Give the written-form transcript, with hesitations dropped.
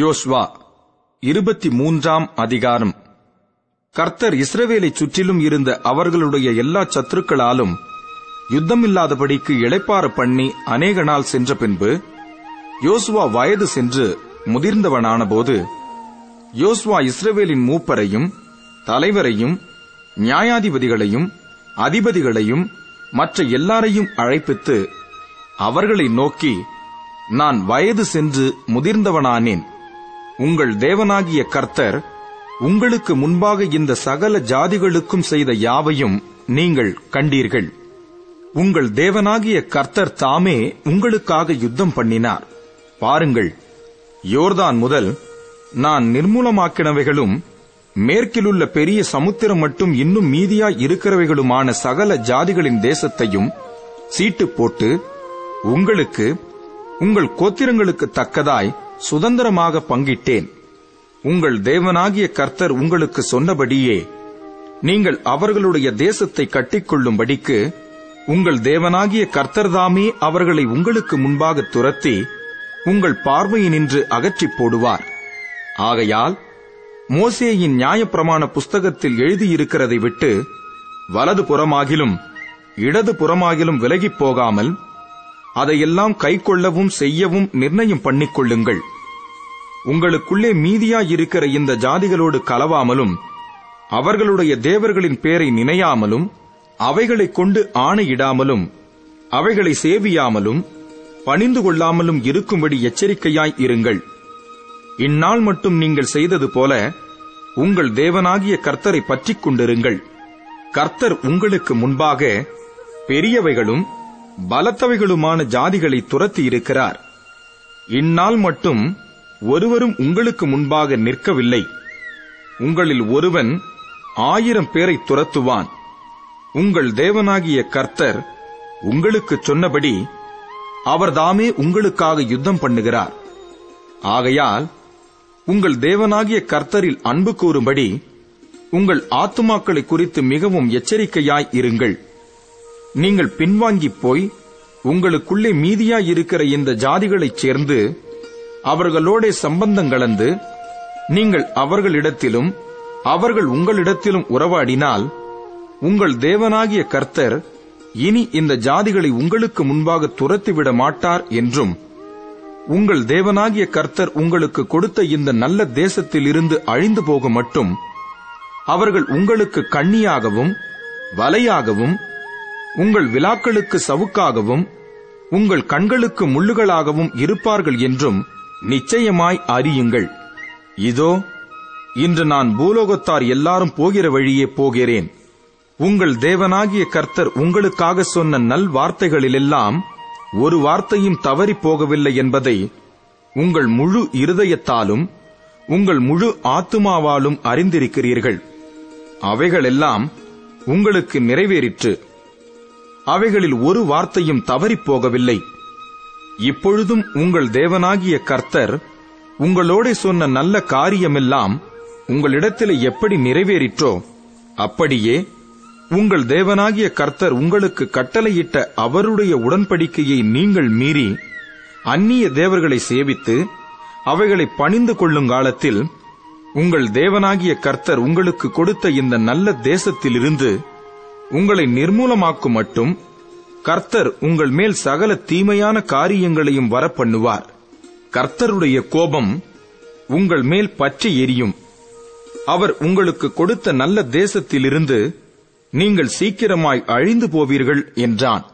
யோசுவா 23 அதிகாரம். கர்த்தர் இஸ்ரவேலை சுற்றிலும் இருந்த அவர்களுடைய எல்லா சத்துருக்களாலும் யுத்தமில்லாதபடிக்கு இளைப்பாற பண்ணி அநேக நாள் சென்ற பின்பு யோசுவா வயது சென்று முதிர்ந்தவனான போது யோசுவா இஸ்ரவேலின் மூப்பரையும் தலைவரையும் நியாயாதிபதிகளையும் அதிபதிகளையும் மற்ற எல்லாரையும் அழைப்பித்து அவர்களை நோக்கி, நான் வயது சென்று முதிர்ந்தவனானேன், உங்கள் தேவனாகிய கர்த்தர் உங்களுக்கு முன்பாக இந்த சகல ஜாதிகளுக்கும் செய்த யாவையும் நீங்கள் கண்டீர்கள். உங்கள் தேவனாகிய கர்த்தர் தாமே உங்களுக்காக யுத்தம் பண்ணினார். பாருங்கள், யோர்தான் முதல் நான் நிர்மூலமாக்கினவைகளும் மேற்கிலுள்ள பெரிய சமுத்திரம் மட்டும் இன்னும் மீதியாய் இருக்கிறவைகளுமான சகல ஜாதிகளின் தேசத்தையும் சீட்டு போட்டு உங்களுக்கு உங்கள் கோத்திரங்களுக்கு தக்கதாய் சுதந்திரமாக பங்கிட்டேன். உங்கள் தேவனாகிய கர்த்தர் உங்களுக்கு சொன்னபடியே நீங்கள் அவர்களுடைய தேசத்தை கட்டிக்கொள்ளும்படிக்கு உங்கள் தேவனாகிய கர்த்தர்தாமே அவர்களை உங்களுக்கு முன்பாக துரத்தி உங்கள் பார்வையினின்று அகற்றி போடுவார். ஆகையால் மோசேயின் நியாயப்பிரமாண புஸ்தகத்தில் எழுதியிருக்கிறதை விட்டு வலது புறமாகிலும் இடது புறமாகிலும் விலகிப் போகாமல் அதையெல்லாம் கை கொள்ளவும் செய்யவும் நிர்ணயம் பண்ணிக்கொள்ளுங்கள். உங்களுக்குள்ளே மீதியாயிருக்கிற இந்த ஜாதிகளோடு கலவாமலும் அவர்களுடைய தேவர்களின் பேரை நினையாமலும் அவைகளை கொண்டு ஆணையிடாமலும் அவைகளை சேவியாமலும் பணிந்து கொள்ளாமலும் இருக்கும்படி எச்சரிக்கையாய் இருங்கள். இந்நாள் மட்டும் நீங்கள் செய்தது போல உங்கள் தேவனாகிய கர்த்தரை பற்றிக் கொண்டிருங்கள். கர்த்தர் உங்களுக்கு முன்பாக பெரியவைகளும் பலத்தவைகளுமான ஜாதிகளை துரத்தி இருக்கிறார். இந்நாள் மட்டும் ஒருவரும் உங்களுக்கு முன்பாக நிற்கவில்லை. உங்களில் ஒருவன் 1000 பேரை துரத்துவான். உங்கள் தேவனாகிய கர்த்தர் உங்களுக்கு சொன்னபடி அவர்தாமே உங்களுக்காக யுத்தம் பண்ணுகிறார். ஆகையால் உங்கள் தேவனாகிய கர்த்தரில் அன்பு கூறும்படி உங்கள் ஆத்துமாக்களை குறித்து மிகவும் எச்சரிக்கையாய் இருங்கள். நீங்கள் பின்வாங்கி போய் உங்களுக்குள்ளே மீதியாயிருக்கிற இந்த ஜாதிகளைச் சேர்ந்து அவர்களோட சம்பந்தம் கலந்து நீங்கள் அவர்களிடத்திலும் அவர்கள் உங்களிடத்திலும் உறவாடினால் உங்கள் தேவனாகிய கர்த்தர் இனி இந்த ஜாதிகளை உங்களுக்கு முன்பாக துரத்திவிட மாட்டார் என்றும் உங்கள் தேவனாகிய கர்த்தர் உங்களுக்கு கொடுத்த இந்த நல்ல தேசத்திலிருந்து அழிந்து போக மட்டும் அவர்கள் உங்களுக்கு கண்ணியாகவும் வலையாகவும் உங்கள் விலாக்களுக்கு சவுக்காகவும் உங்கள் கண்களுக்கு முள்ளுகளாகவும் இருப்பார்கள் என்றும் நிச்சயமாய் அறியுங்கள். இதோ, இன்று நான் பூலோகத்தார் எல்லாரும் போகிற வழியே போகிறேன். உங்கள் தேவனாகிய கர்த்தர் உங்களுக்காக சொன்ன நல் வார்த்தைகளிலெல்லாம் ஒரு வார்த்தையும் தவறி போகவில்லை என்பதை உங்கள் முழு இருதயத்தாலும் உங்கள் முழு ஆத்துமாவாலும் அறிந்திருக்கிறீர்கள். அவைகளெல்லாம் உங்களுக்கு நிறைவேறிற்று. அவைகளில் ஒரு வார்த்தையும் தவறிப் போகவில்லை. இப்பொழுதும் உங்கள் தேவனாகிய கர்த்தர் உங்களோட சொன்ன நல்ல காரியமெல்லாம் உங்களிடத்தில் எப்படி நிறைவேறிற்றோ அப்படியே உங்கள் தேவனாகிய கர்த்தர் உங்களுக்கு கட்டளையிட்ட அவருடைய உடன்படிக்கையை நீங்கள் மீறி அந்நிய தேவர்களை சேவித்து அவைகளை பணிந்து கொள்ளும் காலத்தில் உங்கள் தேவனாகிய கர்த்தர் உங்களுக்கு கொடுத்த இந்த நல்ல தேசத்திலிருந்து உங்களை நிர்மூலமாக்கும் மட்டும் கர்த்தர் உங்கள் மேல் சகல தீமையான காரியங்களையும் வரப்பண்ணுவார். கர்த்தருடைய கோபம் உங்கள் மேல் பற்றி எரியும். அவர் உங்களுக்கு கொடுத்த நல்ல தேசத்திலிருந்து நீங்கள் சீக்கிரமாய் அழிந்து போவீர்கள் என்றான்.